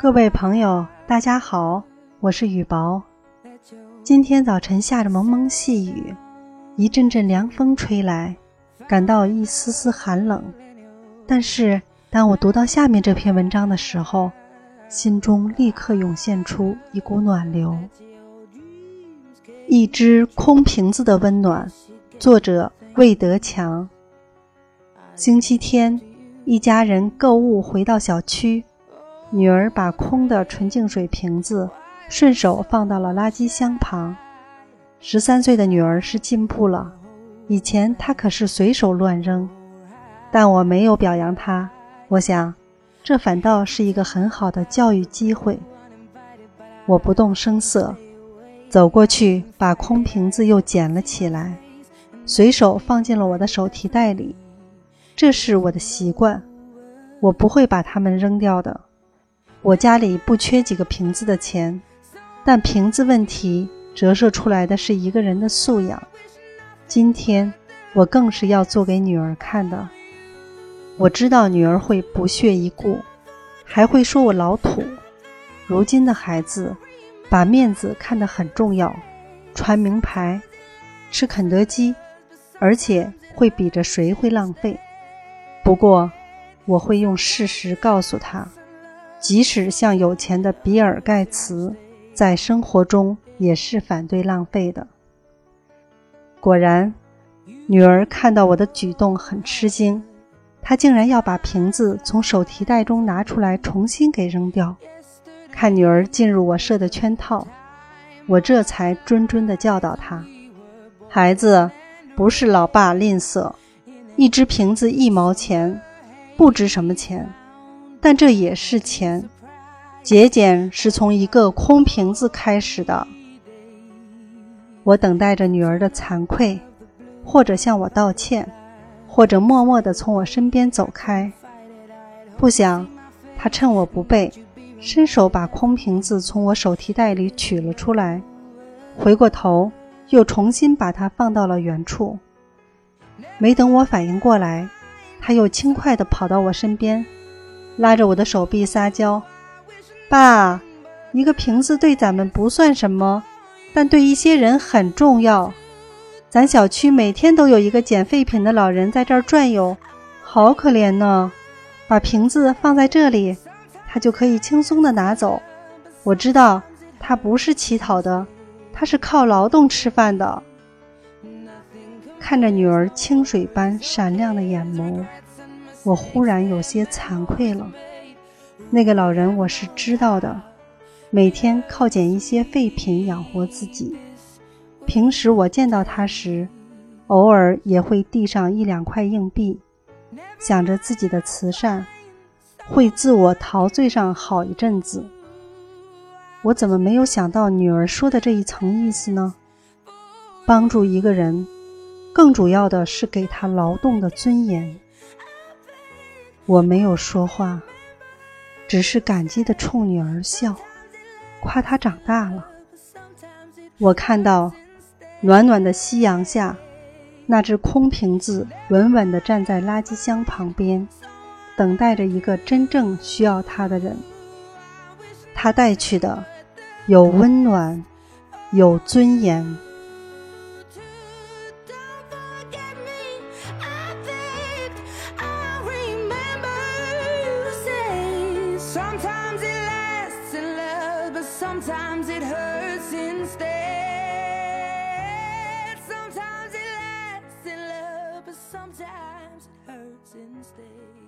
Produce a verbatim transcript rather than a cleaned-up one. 各位朋友，大家好，我是雨薄。今天早晨下着蒙蒙细雨，一阵阵凉风吹来，感到一丝丝寒冷。但是当我读到下面这篇文章的时候，心中立刻涌现出一股暖流。一只空瓶子的温暖，作者魏德强。星期天，一家人购物回到小区，女儿把空的纯净水瓶子顺手放到了垃圾箱旁。十三岁的女儿是进步了，以前她可是随手乱扔，但我没有表扬她，我想这反倒是一个很好的教育机会。我不动声色走过去，把空瓶子又捡了起来，随手放进了我的手提袋里。这是我的习惯，我不会把它们扔掉的。我家里不缺几个瓶子的钱，但瓶子问题折射出来的是一个人的素养。今天我更是要做给女儿看的。我知道女儿会不屑一顾，还会说我老土。如今的孩子把面子看得很重要，穿名牌，吃肯德基，而且会比着谁会浪费。不过我会用事实告诉她，即使像有钱的比尔盖茨，在生活中也是反对浪费的。果然，女儿看到我的举动很吃惊，她竟然要把瓶子从手提袋中拿出来重新给扔掉。看女儿进入我设的圈套，我这才谆谆地教导她，孩子，不是老爸吝啬，一只瓶子一毛钱，不值什么钱，但这也是钱，节俭是从一个空瓶子开始的。我等待着女儿的惭愧，或者向我道歉，或者默默地从我身边走开。不想，她趁我不备，伸手把空瓶子从我手提袋里取了出来，回过头又重新把它放到了原处。没等我反应过来，她又轻快地跑到我身边，拉着我的手臂撒娇，爸，一个瓶子对咱们不算什么，但对一些人很重要。咱小区每天都有一个捡废品的老人在这儿转悠，好可怜呢。把瓶子放在这里，他就可以轻松地拿走。我知道他不是乞讨的，他是靠劳动吃饭的。看着女儿清水般闪亮的眼眸，我忽然有些惭愧了。那个老人我是知道的，每天靠捡一些废品养活自己。平时我见到他时，偶尔也会递上一两块硬币，想着自己的慈善，会自我陶醉上好一阵子。我怎么没有想到女儿说的这一层意思呢？帮助一个人，更主要的是给他劳动的尊严。我没有说话，只是感激地冲女儿笑，夸她长大了。我看到暖暖的夕阳下，那只空瓶子稳稳地站在垃圾箱旁边，等待着一个真正需要她的人。她带去的有温暖，有尊严。Sometimes it lasts in love, but sometimes it hurts instead. Sometimes it lasts in love, but sometimes it hurts instead.